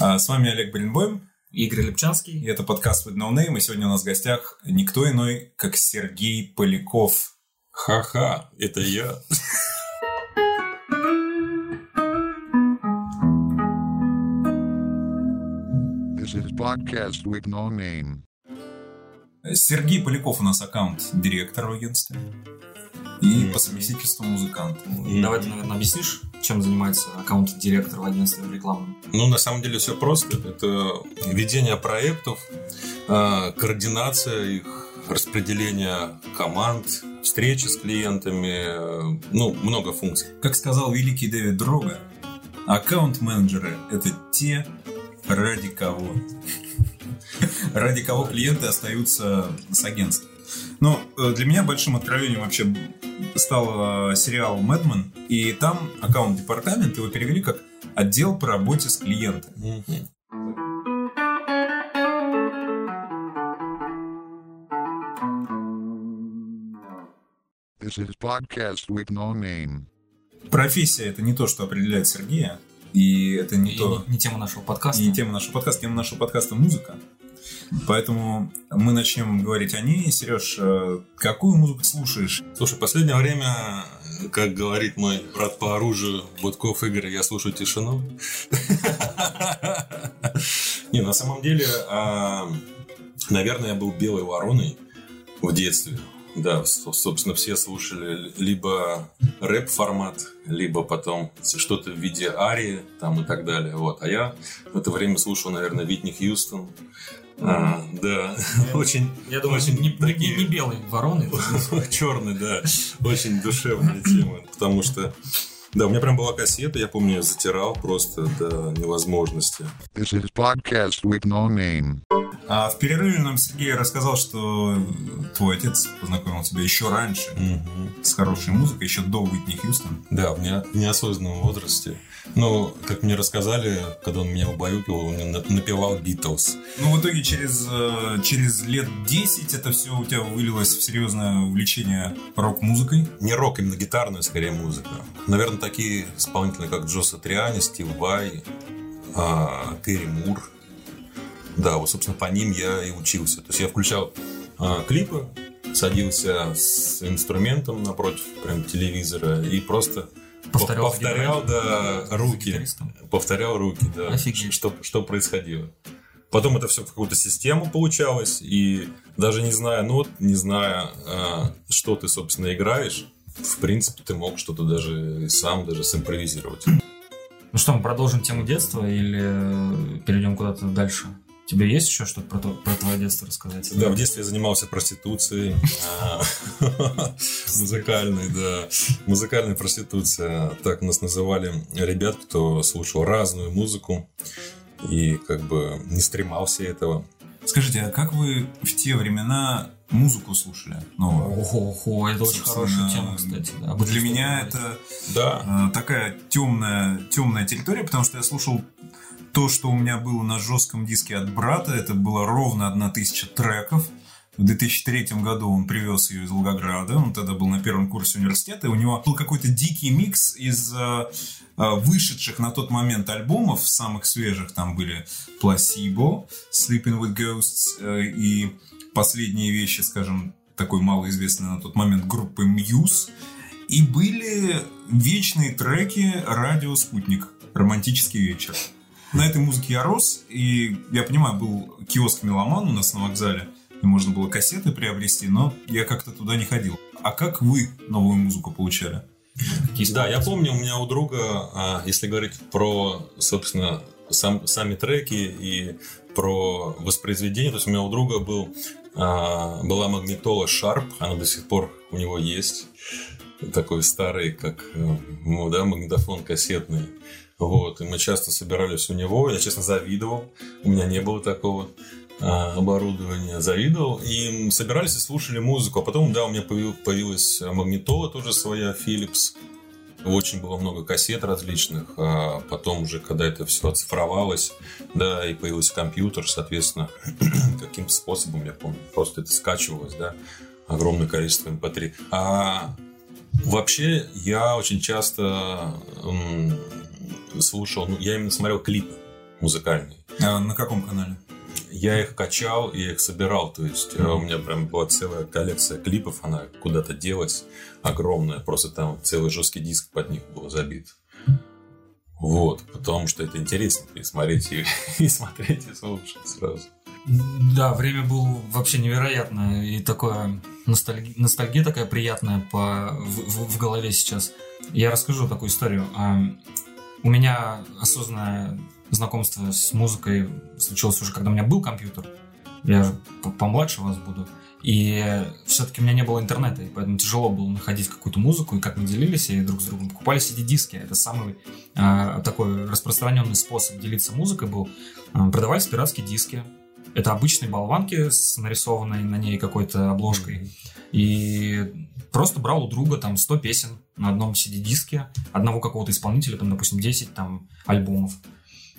С вами Олег Бринбойм. Игорь Лепчанский. И это подкаст With No Name. И сегодня у нас в гостях никто иной, как Сергей Поляков. Ха-ха, это я. This is podcast with no name. Сергей Поляков у нас аккаунт-директор в агентстве и по совместительству музыкант. Давай ты, наверное, объяснишь, чем занимается аккаунт-директор в агентстве рекламном? На самом деле все просто. Это ведение проектов, координация их, распределение команд, встречи с клиентами, много функций. Как сказал великий Дэвид Дрога, аккаунт-менеджеры – это те, ради кого клиенты остаются с агентством. Для меня большим откровением вообще стал сериал Mad Men, и там аккаунт-департамент его перевели как отдел по работе с клиентами. Mm-hmm. This is podcast with no name. Профессия — это не то, что определяет Сергея, и это не тема нашего подкаста. И тема нашего подкаста — музыка. Поэтому мы начнем говорить о ней. Сереж, какую музыку слушаешь? Слушай, в последнее время, как говорит мой брат по оружию Будков Игорь, я слушаю тишину. Не, на самом деле, наверное, я был белой вороной в детстве. Да, собственно, все слушали либо рэп-формат, либо потом что-то в виде арии там, и так далее. Вот. А я в это время слушал, наверное, Витни Хьюстон. Да, очень... Я думаю, не белые вороны. Черные, да. Очень душевная тема. Потому что... Да, у меня прям была кассета, я помню, я затирал просто до невозможности. This is podcast with no name. А в перерыве нам Сергей рассказал, что твой отец познакомил тебя еще раньше с хорошей музыкой, еще до Уитни Хьюстон. Да, в неосознанном возрасте. Как мне рассказали, когда он меня убаюкивал, он мне напевал Beatles. В итоге через лет 10 это все у тебя вылилось в серьезное увлечение рок-музыкой? Не рок, именно гитарная, скорее, музыка. Наверное, такие исполнители, как Джо Сатриани, Стив Вай, Кэрри Мур. Да, собственно, по ним я и учился. То есть я включал клипы, садился с инструментом напротив прям телевизора и просто повторял руки, что происходило. Потом это все в какую-то систему получалось, и даже не зная нот, не зная, что ты, собственно, играешь, в принципе, ты мог что-то даже и сам даже симпровизировать. Мы продолжим тему детства или перейдем куда-то дальше? Тебе есть еще что-то про твое детство рассказать? Да, в детстве я занимался проституцией. Музыкальной проституцией. Так нас называли ребят, кто слушал разную музыку и как бы не стремался этого. Скажите, а как вы в те времена музыку слушали? Это очень хорошая тема, кстати. Да. Для меня это такая темная территория, потому что я слушал то, что у меня было на жестком диске от брата. Это было ровно 1000 треков. В 2003 году он привез ее из Волгограда. Он тогда был на первом курсе университета. И у него был какой-то дикий микс из вышедших на тот момент альбомов, самых свежих. Там были Placebo, Sleeping with Ghosts и последние вещи, скажем, такой малоизвестной на тот момент группы Мьюз. И были вечные треки «Радио Спутник», «Романтический вечер». На этой музыке я рос, и, я понимаю, был киоск «Меломан» у нас на вокзале, и можно было кассеты приобрести, но я как-то туда не ходил. А как вы новую музыку получали? Да, я помню, у меня у друга, если говорить про, собственно, сами треки и про воспроизведение, то есть у меня у друга была магнитола Sharp, она до сих пор у него есть, такой старый, как магнитофон кассетный. Вот, и мы часто собирались у него. Я, честно, завидовал. У меня не было такого оборудования. Завидовал. И собирались и слушали музыку. А потом, у меня появилась магнитола тоже своя, Philips. Очень было много кассет различных. А потом уже, когда это все оцифровалось, и появился компьютер, соответственно, каким-то способом, я помню, просто это скачивалось, огромное количество MP3. А вообще, я очень часто... слушал, я именно смотрел клипы. музыкальный. А на каком канале? Я их качал, я их собирал, то есть у меня прям была целая коллекция клипов, она куда-то делась, огромная, просто там целый жесткий диск под них был забит. Вот, потому что это интересно пересмотреть и смотреть, и слушать сразу. Да, время было вообще невероятное, и такое ностальгия такая приятная в голове сейчас. Я расскажу такую историю. У меня осознанное знакомство с музыкой случилось уже, когда у меня был компьютер. Я же помладше вас буду. И все-таки у меня не было интернета, и поэтому тяжело было находить какую-то музыку, и как мы делились, и друг с другом покупали CD-диски. Это самый такой распространенный способ делиться музыкой был. Продавались пиратские диски. Это обычные болванки с нарисованной на ней какой-то обложкой. И просто брал у друга там 100 песен на одном CD-диске, одного какого-то исполнителя, там, допустим, 10 там, альбомов.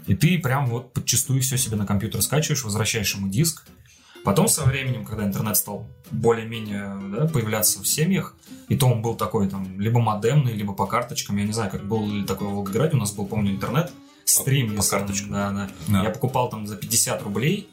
И ты прям вот подчистую все себе на компьютер скачиваешь, возвращаешь ему диск. Потом со временем, когда интернет стал более-менее появляться в семьях, и то он был такой там либо модемный, либо по карточкам, я не знаю, как был ли такой в Волгограде, у нас был, помню, интернет, стрим. По карточкам? Да. Я покупал там за 50 рублей,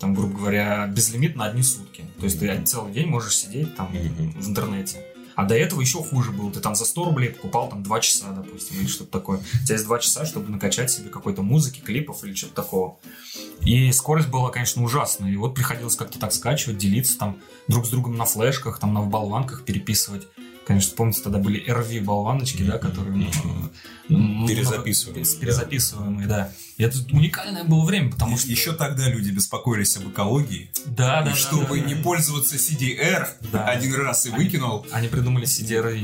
там, грубо говоря, безлимит на одни сутки. То есть ты целый день можешь сидеть там в интернете. А до этого еще хуже было. Ты там за 100 рублей покупал там 2 часа, допустим, или что-то такое. У тебя есть 2 часа, чтобы накачать себе какой-то музыки, клипов или что-то такого. И скорость была, конечно, ужасная. И вот приходилось как-то так скачивать, делиться там друг с другом на флешках, там на болванках переписывать. Конечно, помните, тогда были RV-болваночки, да, которые... Перезаписываемые, да. И это уникальное было время, потому что... Еще тогда люди беспокоились об экологии. Да. И чтобы не пользоваться CD-R, один раз и выкинул... Они придумали CD-RV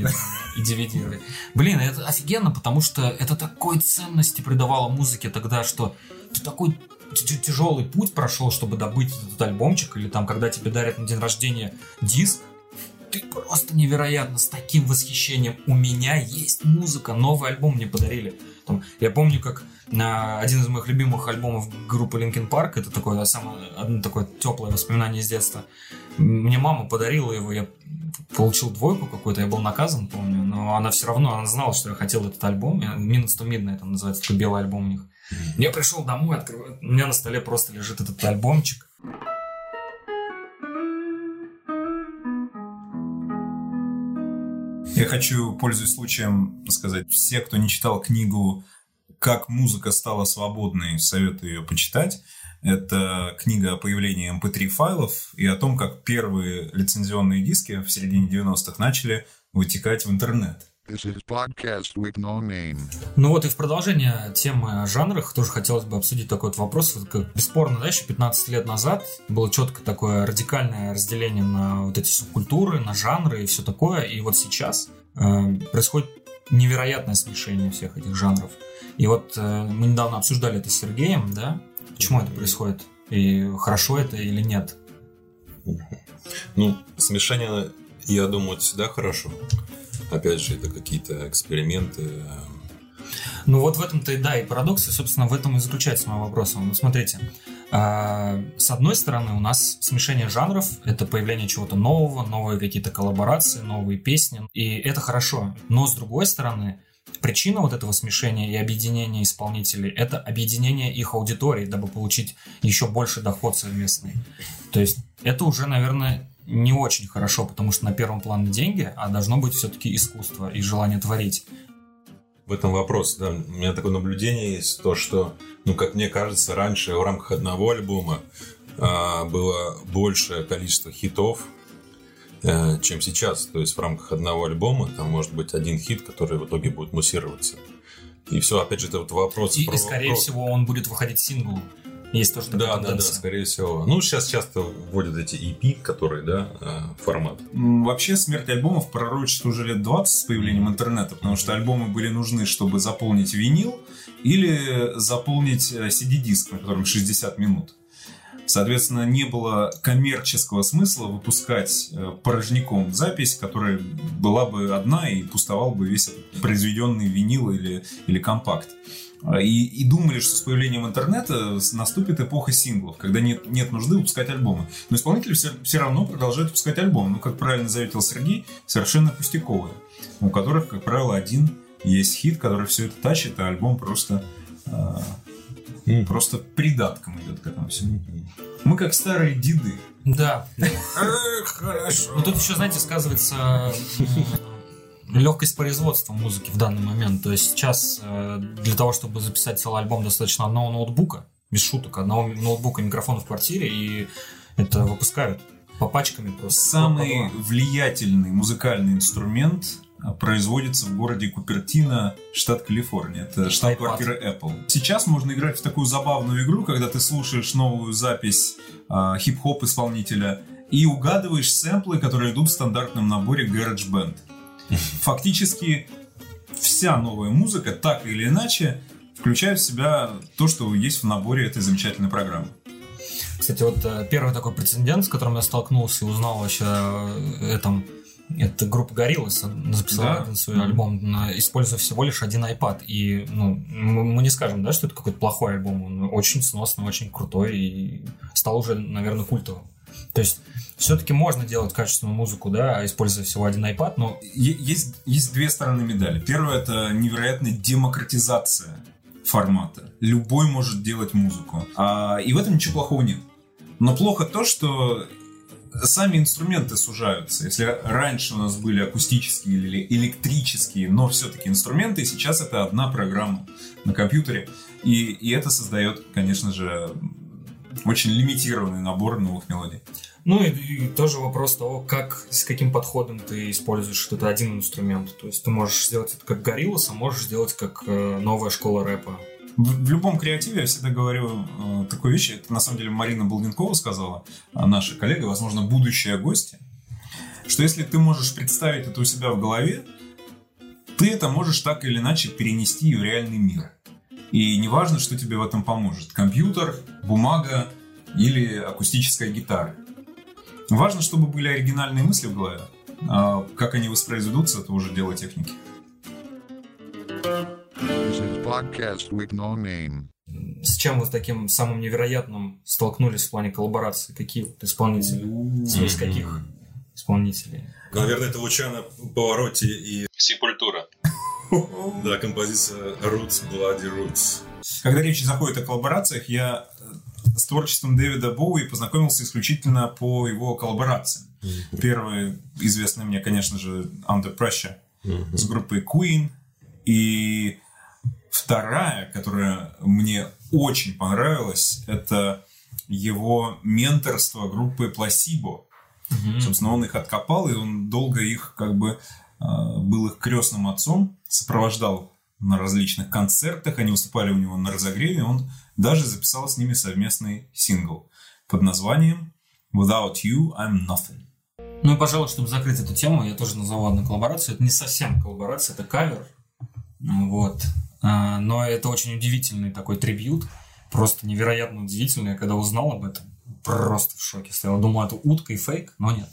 и DVD-RV. Блин, это офигенно, потому что это такой ценности придавало музыке тогда, что ты такой... тяжелый путь прошел, чтобы добыть этот альбомчик, или там, когда тебе дарят на день рождения диск, ты просто невероятно, с таким восхищением. У меня есть музыка, новый альбом мне подарили. Там, я помню, как один из моих любимых альбомов группы Linkin Park, это такое самое одно такое теплое воспоминание из детства. Мне мама подарила его, я получил двойку какую-то, я был наказан, помню, но она все равно, она знала, что я хотел этот альбом. Minutes to Midnight, это называется, такой белый альбом у них. Я пришел домой, открываю, у меня на столе просто лежит этот альбомчик. Я хочу, пользуясь случаем, сказать, все, кто не читал книгу «Как музыка стала свободной», советую ее почитать. Это книга о появлении mp3 файлов и о том, как первые лицензионные диски в середине 90-х начали вытекать в интернет. This is podcast with no name. Ну вот и в продолжение темы о жанрах тоже хотелось бы обсудить такой вот вопрос. Вот как, бесспорно, да, еще 15 лет назад было четко такое радикальное разделение на вот эти субкультуры, на жанры и все такое. И вот сейчас происходит невероятное смешение всех этих жанров. И вот мы недавно обсуждали это с Сергеем, да? Почему это происходит? И хорошо это или нет? Ну, смешение, я думаю, это всегда хорошо. Опять же, это какие-то эксперименты. Ну вот в этом-то и да, и парадокс, и, собственно, в этом и заключается мой вопрос. Ну, смотрите, с одной стороны, у нас смешение жанров, это появление чего-то нового, новые какие-то коллаборации, новые песни, и это хорошо. Но с другой стороны, причина вот этого смешения и объединения исполнителей – это объединение их аудиторий, дабы получить еще больше доход совместный. То есть это уже, наверное, не очень хорошо, потому что на первом плане деньги, а должно быть все-таки искусство и желание творить. В этом вопрос, да, у меня такое наблюдение есть, то, что, ну, как мне кажется, раньше в рамках одного альбома было большее количество хитов, чем сейчас. То есть в рамках одного альбома там может быть один хит, который в итоге будет муссироваться. И все, опять же, это вот вопрос. И скорее всего он будет выходить синглом. Есть тоже такая тенденция. Да, скорее всего. Ну, сейчас часто вводят эти EP, которые, да, формат. Вообще, смерть альбомов пророчит уже лет 20 с появлением интернета, потому что альбомы были нужны, чтобы заполнить винил или заполнить CD-диск, на котором 60 минут. Соответственно, не было коммерческого смысла выпускать порожняком запись, которая была бы одна и пустовал бы весь произведенный винил или компакт. И думали, что с появлением интернета наступит эпоха синглов, когда нет нужды выпускать альбомы. Но исполнители все равно продолжают выпускать альбомы. Ну, как правильно заметил Сергей, совершенно пустяковые, у которых, как правило, один есть хит, который все это тащит, а альбом просто Просто придатком идет к этому всему. Мы как старые деды. Да. Хорошо. Тут еще, знаете, сказывается легкость производства музыки в данный момент. То есть сейчас для того, чтобы записать целый альбом, достаточно одного ноутбука, без шуток, одного ноутбука и микрофона в квартире, и это выпускают по пачками просто. Самый влиятельный музыкальный инструмент производится в городе Купертино, штат Калифорния. Это штаб-квартира Apple. Сейчас можно играть в такую забавную игру, когда ты слушаешь новую запись хип-хоп исполнителя и угадываешь сэмплы, которые идут в стандартном наборе GarageBand. Фактически вся новая музыка, так или иначе, включает в себя то, что есть в наборе этой замечательной программы. Кстати, вот первый такой прецедент, с которым я столкнулся и узнал вообще о этом, это группа Gorillaz записала один свой альбом, используя всего лишь один iPad. И мы не скажем, да, что это какой-то плохой альбом. Он очень сносный, очень крутой и стал уже, наверное, культовым. То есть все-таки можно делать качественную музыку, да, используя всего один iPad, но... Есть две стороны медали. Первая — это невероятная демократизация формата. Любой может делать музыку. И в этом ничего плохого нет. Но плохо то, что сами инструменты сужаются. Если раньше у нас были акустические или электрические, но все-таки инструменты, сейчас это одна программа на компьютере. И это создает, конечно же, очень лимитированный набор новых мелодий. И тоже вопрос того, как, с каким подходом ты используешь что-то один инструмент. То есть ты можешь сделать это как Gorillaz, а можешь сделать как новая школа рэпа. В любом креативе я всегда говорю такую вещь. Это на самом деле Марина Болденкова сказала, наша коллега, возможно, будущая гостья, что если ты можешь представить это у себя в голове, ты это можешь так или иначе перенести в реальный мир. И неважно, что тебе в этом поможет. Компьютер, бумага или акустическая гитара. Важно, чтобы были оригинальные мысли в голове. А как они воспроизведутся, это уже дело техники. С чем вы таким самым невероятным столкнулись в плане коллаборации? Какие вот исполнители? Из каких исполнителей? Наверное, это Лучано Паваротти и Сепультура. Да, композиция Roots, Bloody Roots. Когда речь заходит о коллаборациях, я с творчеством Дэвида Боуи познакомился исключительно по его коллаборациям. Первый известный мне, конечно же, Under Pressure с группой Queen. И вторая, которая мне очень понравилась, это его менторство группы Placebo. Собственно, он их откопал, и он долго их был их крестным отцом, сопровождал на различных концертах, они выступали у него на разогреве, он даже записал с ними совместный сингл под названием Without you, I'm nothing. И, пожалуй, чтобы закрыть эту тему, я тоже назову одну коллаборацию. Это не совсем коллаборация, это кавер. Но это очень удивительный такой трибьют. Просто невероятно удивительный. Я когда узнал об этом, просто в шоке стоял. Думал, это утка и фейк, но нет.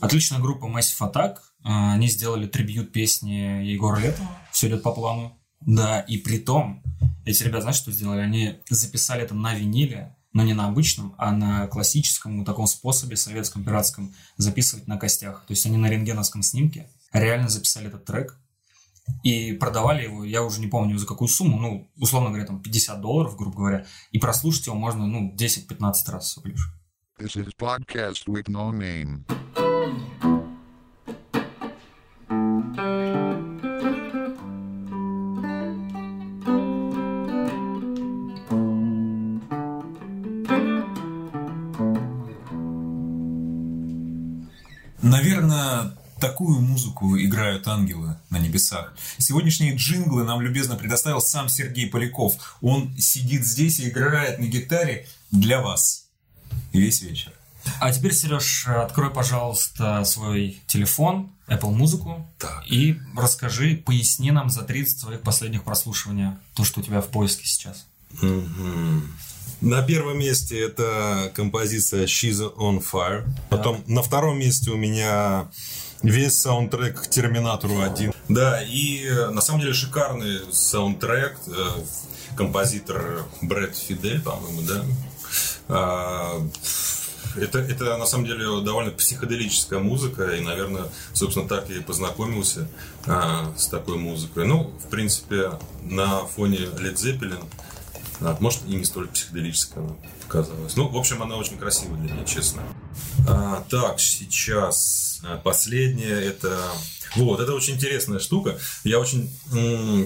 Отличная группа Massive Attack. Они сделали трибьют песни Егора Летова «Все идет по плану». Да, и при том, эти ребята, знаешь, что сделали? Они записали это на виниле, но не на обычном, а на классическом вот таком способе, советском, пиратском, записывать на костях. То есть они на рентгеновском снимке реально записали этот трек и продавали его, я уже не помню за какую сумму, условно говоря, там $50, грубо говоря, и прослушать его можно, 10-15 раз всего лишь. This is podcast with no name. Наверное, такую музыку играют ангелы на небесах. Сегодняшние джинглы нам любезно предоставил сам Сергей Поляков. Он сидит здесь и играет на гитаре для вас весь вечер. А теперь, Сереж, открой, пожалуйста, свой телефон, Apple Music, и расскажи, поясни нам за 30 своих последних прослушиваний то, что у тебя в поиске сейчас. На первом месте это композиция She's on Fire. Потом на втором месте у меня весь саундтрек к Терминатору 1. Да, и на самом деле шикарный саундтрек. Композитор Брэд Фидель, по-моему, да. Это на самом деле довольно психоделическая музыка. И, наверное, собственно, так я и познакомился с такой музыкой. В принципе, на фоне Led Zeppelin А может, и не столь психоделическая она показалась. Ну, в общем, она очень красивая для меня, честно. Так, сейчас последнее. Это... Вот, это очень интересная штука. Я очень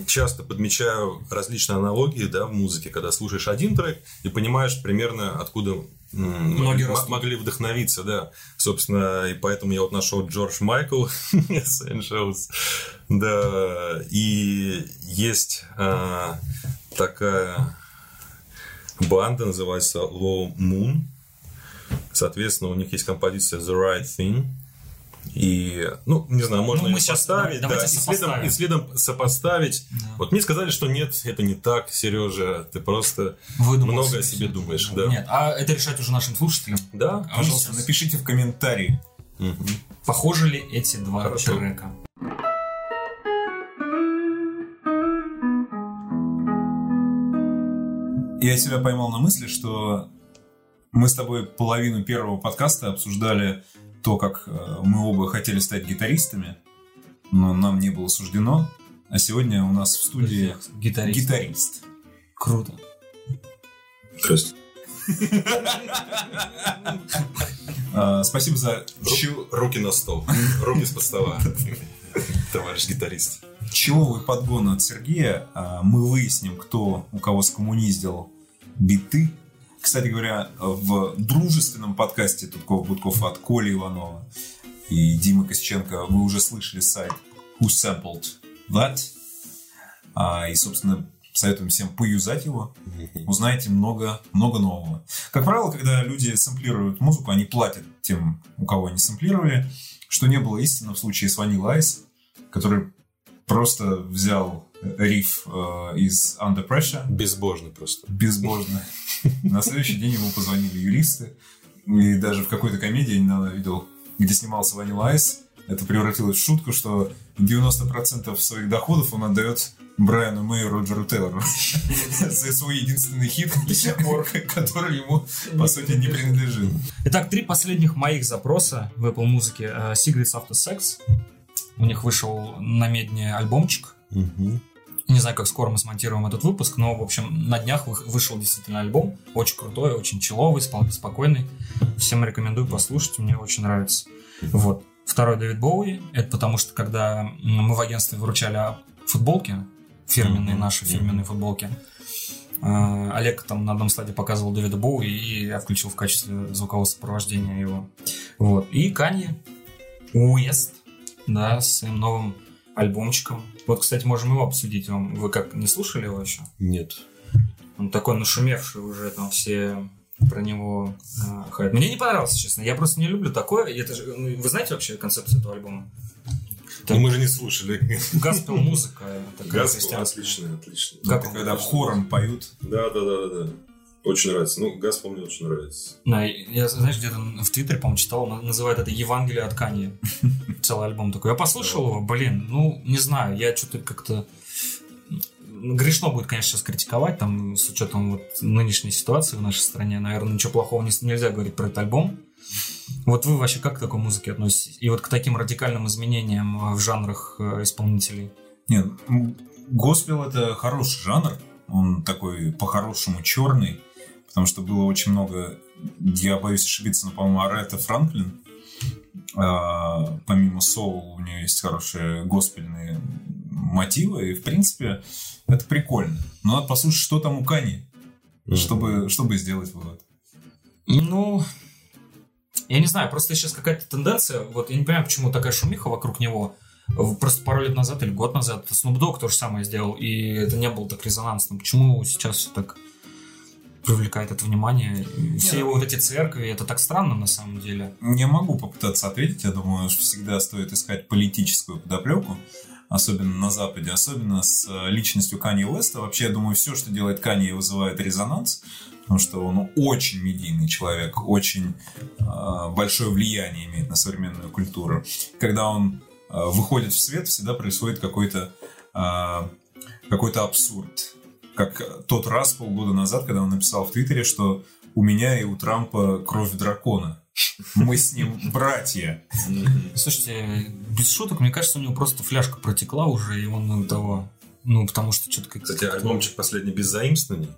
часто подмечаю различные аналогии, да, в музыке, когда слушаешь один трек и понимаешь примерно, откуда могли вдохновиться, да. Собственно, и поэтому я вот нашел Джордж Майкл, Essentials, да, и есть такая банда, называется Low Moon. Соответственно, у них есть композиция The Right Thing. И, ну, не знаю, можно ее поставить, да, и следом сопоставить. Да. Вот мне сказали, что нет, это не так, Сережа, ты просто много о себе думаешь. Да. Нет, а это решать уже нашим слушателям. Да, пожалуйста, напишите в комментарии, похожи ли эти два трека. Я себя поймал на мысли, что мы с тобой половину первого подкаста обсуждали то, как мы оба хотели стать гитаристами, но нам не было суждено. А сегодня у нас в студии гитарист. Круто. Здравствуйте. Спасибо за... Руки на стол. Руки с под стола. Товарищ гитарист. Пчеловый подгон от Сергея. Мы выясним, кто у кого скоммуниздил биты. Кстати говоря, в дружественном подкасте Тупков-Будков от Коли Иванова и Димы Косиченко вы уже слышали сайт Who Sampled That. И, собственно, советуем всем поюзать его. Узнаете много нового. Как правило, когда люди сэмплируют музыку, они платят тем, у кого они сэмплировали, что не было истинно в случае с Vanilla Ice, который просто взял... риф из Under Pressure. Безбожно просто. Безбожно. На следующий день ему позвонили юристы. И даже в какой-то комедии, я недавно видел, где снимался Vanilla Ice, это превратилось в шутку, что 90% своих доходов он отдает Брайану Мэю, Роджеру Тейлору за свой единственный хит, который ему, по сути, не принадлежит. Итак, 3 последних моих запроса в Apple Music. Cigarettes After Sex. У них вышел на медне альбомчик. Не знаю, как скоро мы смонтируем этот выпуск, но, в общем, на днях вышел действительно альбом. Очень крутой, очень чиловый, спокойный. Всем рекомендую послушать, мне очень нравится. Вот. Второй Дэвид Боуи. Это потому что, когда мы в агентстве выручали футболки, фирменные наши, фирменные футболки, Олег там на одном слайде показывал Дэвида Боуи, и я включил в качестве звукового сопровождения его. Вот. И Канье Уэст, да, с своим новым альбомчиком. Вот, кстати, можем его обсудить. Вы как, не слушали его еще? Нет. Он такой нашумевший уже, там все про него ходят. Мне не понравился, честно. Я просто не люблю такое. Это же, вы знаете вообще концепцию этого альбома? Ну, мы же не слушали. Госпел-музыка. Госпел, отлично, отлично. Как когда хором поют. Да. Очень нравится. Ну, Госпел мне очень нравится. Да, я, знаешь, где-то в Твиттере, по-моему, читал, называют это «Евангелие от Канье». Целый альбом такой. Я послушал его, не знаю, я что-то как-то... Грешно будет, конечно, сейчас критиковать, там, с учетом вот нынешней ситуации в нашей стране, наверное, ничего плохого нельзя говорить про этот альбом. Вот вы вообще как к такой музыке относитесь? И вот к таким радикальным изменениям в жанрах исполнителей? Нет, госпел — это хороший жанр, он такой по-хорошему черный, потому что было очень много, я боюсь ошибиться, но, по-моему, Аретта Франклин, помимо соул, у нее есть хорошие госпельные мотивы, и, в принципе, это прикольно. Но надо послушать, что там у Кани, чтобы сделать вывод. Ну, я не знаю, просто сейчас какая-то тенденция, вот я не понимаю, почему такая шумиха вокруг него. Просто пару лет назад или год назад Snoop Dogg то же самое сделал, и это не было так резонансным. Почему сейчас так привлекает это внимание? Все его вот эти церкви, это так странно на самом деле. Я могу попытаться ответить. Я думаю, что всегда стоит искать политическую подоплеку, особенно на Западе, особенно с личностью Канье Уэста. Вообще, я думаю, все, что делает Канье, вызывает резонанс, потому что он очень медийный человек, очень большое влияние имеет на современную культуру. Когда он выходит в свет, всегда происходит какой-то абсурд. Как тот раз полгода назад, когда он написал в Твиттере, что у меня и у Трампа кровь дракона. Мы с ним братья. Слушайте, без шуток, мне кажется, у него просто фляжка протекла уже, и он того... Ну, потому что что-то... Кстати, альбомчик последний без заимствований.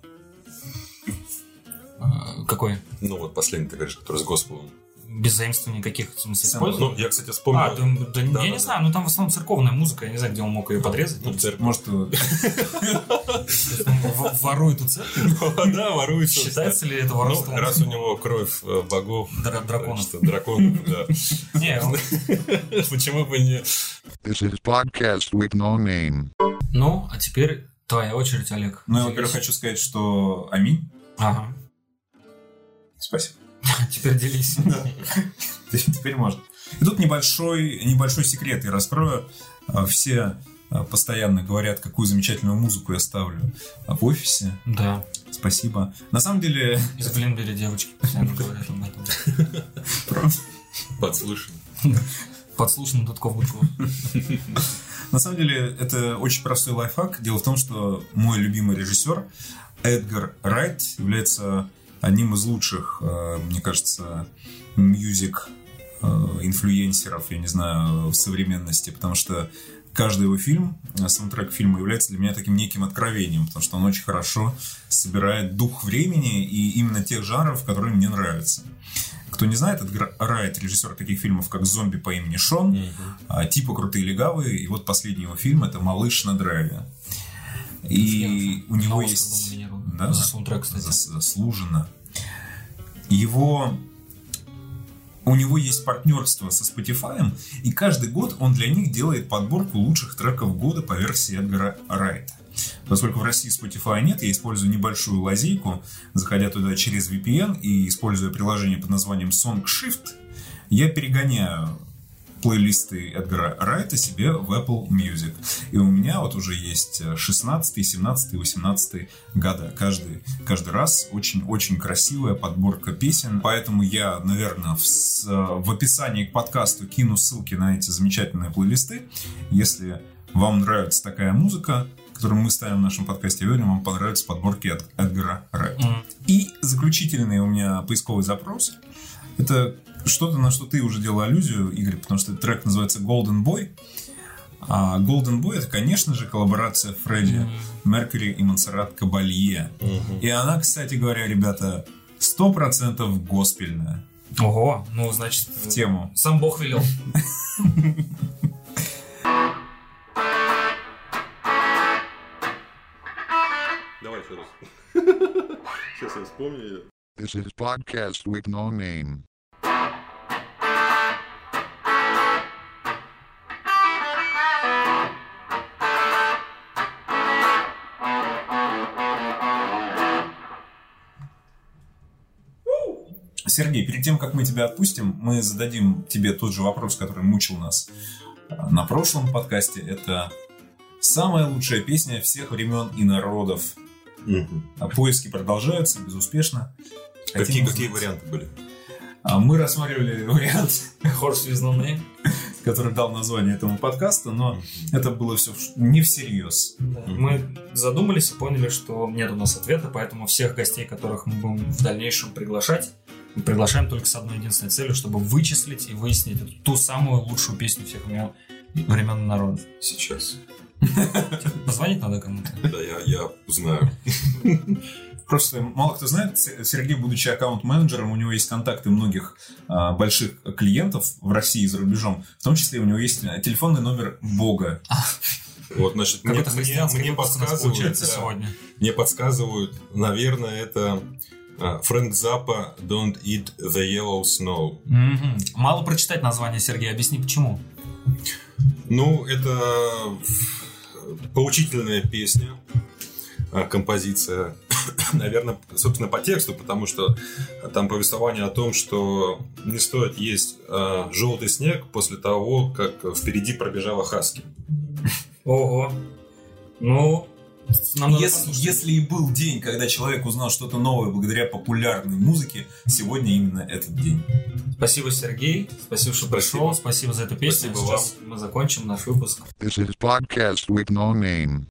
такой? Ну, вот последний, ты говоришь, который с Господом. Без заимств никаких, в смысле, использования? Ну, я, кстати, вспомнил. Я не знаю, но там в основном церковная музыка, я не знаю, где он мог ее подрезать. Ну, церковь. Может, ворует у церкви? Да, ворует. Считается ли это воровством? Ну, раз у него кровь богов. Драконов. Драконов, да. Не, почему бы не... This is podcast with no name. Ну, а теперь твоя очередь, Олег. Ну, я, во-первых, хочу сказать, что аминь. Ага. Спасибо. Теперь делись. Да. Теперь можно. И тут небольшой секрет я раскрою. Все постоянно говорят, какую замечательную музыку я ставлю в офисе. Да. Спасибо. На самом деле... Из Блинбери девочки постоянно говорят об этом. Правда? Подслушан. Подслушан Дудков-Будков. На самом деле, это очень простой лайфхак. Дело в том, что мой любимый режиссер Эдгар Райт является... одним из лучших, мне кажется, мьюзик-инфлюенсеров, я не знаю, в современности, потому что каждый его фильм, саундтрек фильма является для меня таким неким откровением, потому что он очень хорошо собирает дух времени и именно тех жанров, которые мне нравятся. Кто не знает, Эдгар Райт, режиссер таких фильмов, как «Зомби по имени Шон», типа «Крутые легавые», и вот последний его фильм — это «Малыш на драйве». И у него есть... Да, за саундтрек, кстати. Заслуженно. У него есть партнерство со Spotify, и каждый год он для них делает подборку лучших треков года по версии Эдгара Райта. Поскольку в России Spotify нет, я использую небольшую лазейку, заходя туда через VPN и используя приложение под названием SongShift, я перегоняю плейлисты Эдгара Райта себе в Apple Music. И у меня вот уже есть 16-й, 17-й, 18-й года. Каждый раз очень-очень красивая подборка песен. Поэтому я, наверное, в описании к подкасту кину ссылки на эти замечательные плейлисты. Если вам нравится такая музыка, которую мы ставим в нашем подкасте, я уверен, вам понравятся подборки Эдгара Райта. И заключительный у меня поисковый запрос — это... что-то, на что ты уже делал аллюзию, Игорь, потому что этот трек называется Golden Boy. А Golden Boy — это, конечно же, коллаборация Фредди Меркьюри и Монсеррат Кабалье. И она, кстати говоря, ребята, 100% госпельная. Ого, ну значит, в тему. Сам Бог велел. Давай еще раз. Сейчас я вспомню. This is podcast with no name. Сергей, перед тем, как мы тебя отпустим, мы зададим тебе тот же вопрос, который мучил нас на прошлом подкасте. Это самая лучшая песня всех времен и народов. Поиски продолжаются безуспешно. Какие варианты были? Мы рассматривали вариант «Horse with no name», который дал название этому подкасту, но это было все не всерьез. Да. Мы задумались и поняли, что нет у нас ответа, поэтому всех гостей, которых мы будем в дальнейшем приглашать, мы приглашаем только с одной единственной целью, чтобы вычислить и выяснить эту, ту самую лучшую песню всех времен народов. Сейчас. Позвонить надо кому-то? Да, я узнаю. Просто мало кто знает, Сергей, будучи аккаунт-менеджером, у него есть контакты многих больших клиентов в России и за рубежом. В том числе у него есть телефонный номер Бога. Вот, значит, мне подсказывают сегодня. Мне подсказывают, наверное, это Фрэнк Заппа «Don't Eat the Yellow Snow». Мало прочитать название, Сергей, объясни почему. Ну, это поучительная песня, композиция. Наверное, собственно, по тексту, потому что там повествование о том, что не стоит есть желтый снег после того, как впереди пробежала хаски. Ого. Ну, если и был день, когда человек узнал что-то новое благодаря популярной музыке, сегодня именно этот день. Спасибо, Сергей. Спасибо, что пришел. Спасибо за эту песню. Сейчас мы закончим наш выпуск. This is podcast with no name.